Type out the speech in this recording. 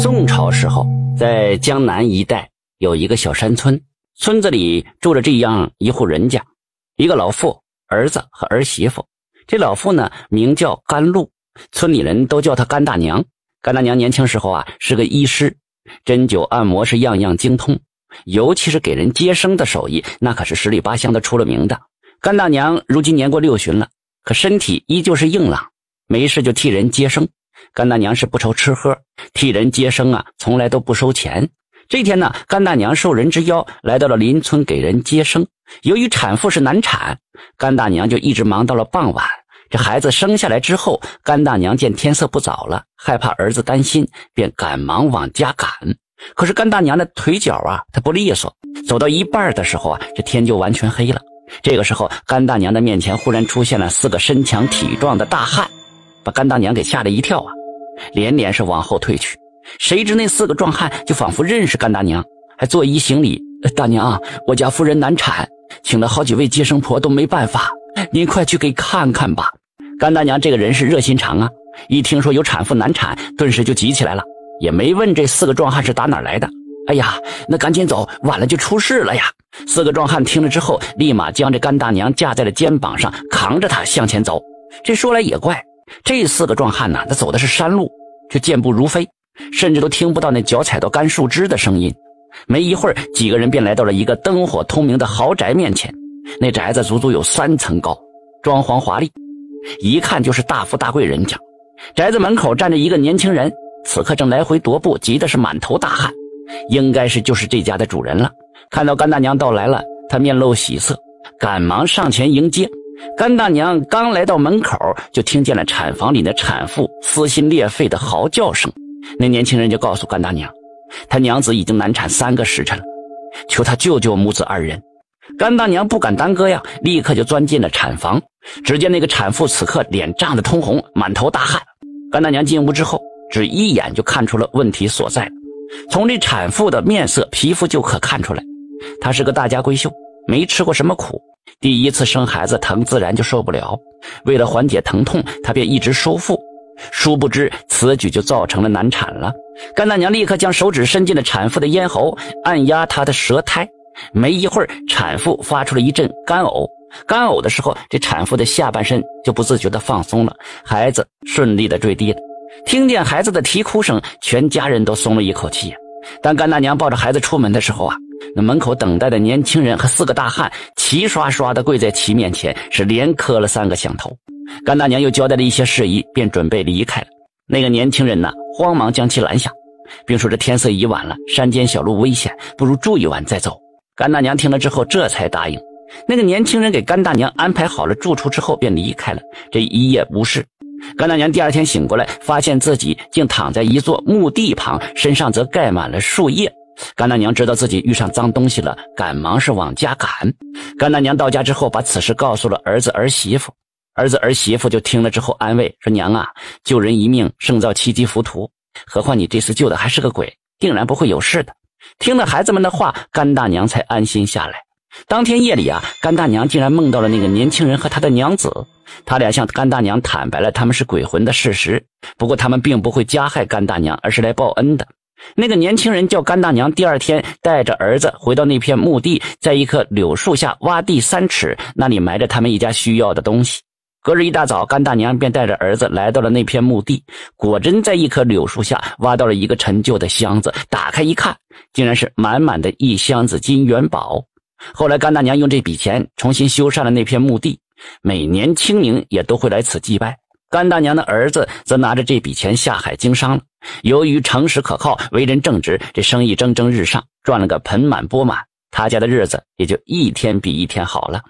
宋朝时候，在江南一带有一个小山村，村子里住着这样一户人家，一个老妇、儿子和儿媳妇。这老妇呢，名叫甘露，村里人都叫她甘大娘。甘大娘年轻时候啊，是个医师，针灸按摩是样样精通，尤其是给人接生的手艺，那可是十里八乡的出了名的。甘大娘如今年过六旬了，可身体依旧是硬朗，没事就替人接生。甘大娘是不愁吃喝，替人接生啊，从来都不收钱。这天呢，甘大娘受人之邀，来到了邻村给人接生。由于产妇是难产，甘大娘就一直忙到了傍晚。这孩子生下来之后，甘大娘见天色不早了，害怕儿子担心，便赶忙往家赶。可是甘大娘的腿脚啊，她不利索，走到一半的时候啊，这天就完全黑了。这个时候，甘大娘的面前忽然出现了四个身强体壮的大汉，把甘大娘给吓了一跳啊，连连是往后退去。谁知那四个壮汉就仿佛认识甘大娘，还作揖行礼：“大娘啊，我家夫人难产，请了好几位接生婆都没办法，您快去给看看吧。”甘大娘这个人是热心肠啊，一听说有产妇难产，顿时就急起来了，也没问这四个壮汉是打哪来的。“哎呀，那赶紧走，晚了就出事了呀！”四个壮汉听了之后，立马将这甘大娘架在了肩膀上，扛着她向前走。这说来也怪，这四个壮汉呢，他走的是山路，却健步如飞，甚至都听不到那脚踩到干树枝的声音。没一会儿，几个人便来到了一个灯火通明的豪宅面前。那宅子足足有3层高，装潢华丽，一看就是大富大贵人家。宅子门口站着一个年轻人，此刻正来回踱步，急得是满头大汗，应该是就是这家的主人了。看到甘大娘到来了，他面露喜色，赶忙上前迎接。甘大娘刚来到门口，就听见了产房里的产妇撕心裂肺的嚎叫声。那年轻人就告诉甘大娘，他娘子已经难产3个时辰了，求他救救母子二人。甘大娘不敢耽搁呀，立刻就钻进了产房。只见那个产妇此刻脸涨得通红，满头大汗。甘大娘进屋之后，只一眼就看出了问题所在。从这产妇的面色、皮肤就可看出来，她是个大家闺秀，没吃过什么苦，第一次生孩子疼自然就受不了，为了缓解疼痛，她便一直收腹。殊不知此举就造成了难产了。甘大娘立刻将手指伸进了产妇的咽喉，按压她的舌苔。没一会儿，产妇发出了一阵干呕，干呕的时候，这产妇的下半身就不自觉地放松了，孩子顺利地坠地了。听见孩子的啼哭声，全家人都松了一口气。当甘大娘抱着孩子出门的时候啊，那门口等待的年轻人和4个大汉齐刷刷地跪在其面前，是连磕了3个响头。甘大娘又交代了一些事宜，便准备离开了。那个年轻人呢，慌忙将其拦下，并说这天色已晚了，山间小路危险，不如住一晚再走。甘大娘听了之后，这才答应。那个年轻人给甘大娘安排好了住处之后，便离开了。这一夜无事。甘大娘第2天醒过来，发现自己竟躺在一座墓地旁，身上则盖满了树叶。甘大娘知道自己遇上脏东西了，赶忙是往家赶。甘大娘到家之后，把此事告诉了儿子儿媳妇。儿子儿媳妇就听了之后安慰说：“娘啊，救人一命胜造7级浮屠，何况你这次救的还是个鬼，定然不会有事的。”听了孩子们的话，甘大娘才安心下来。当天夜里啊，甘大娘竟然梦到了那个年轻人和他的娘子，他俩向甘大娘坦白了他们是鬼魂的事实，不过他们并不会加害甘大娘，而是来报恩的。那个年轻人叫甘大娘第2天带着儿子回到那片墓地，在一棵柳树下挖地3尺，那里埋着他们一家需要的东西。隔日一大早，甘大娘便带着儿子来到了那片墓地，果真在一棵柳树下挖到了一个陈旧的箱子，打开一看，竟然是满满的一箱子金元宝。后来甘大娘用这笔钱重新修缮了那片墓地，每年清明也都会来此祭拜。甘大娘的儿子则拿着这笔钱下海经商了，由于诚实可靠，为人正直，这生意蒸蒸日上，赚了个盆满钵满，他家的日子也就一天比一天好了。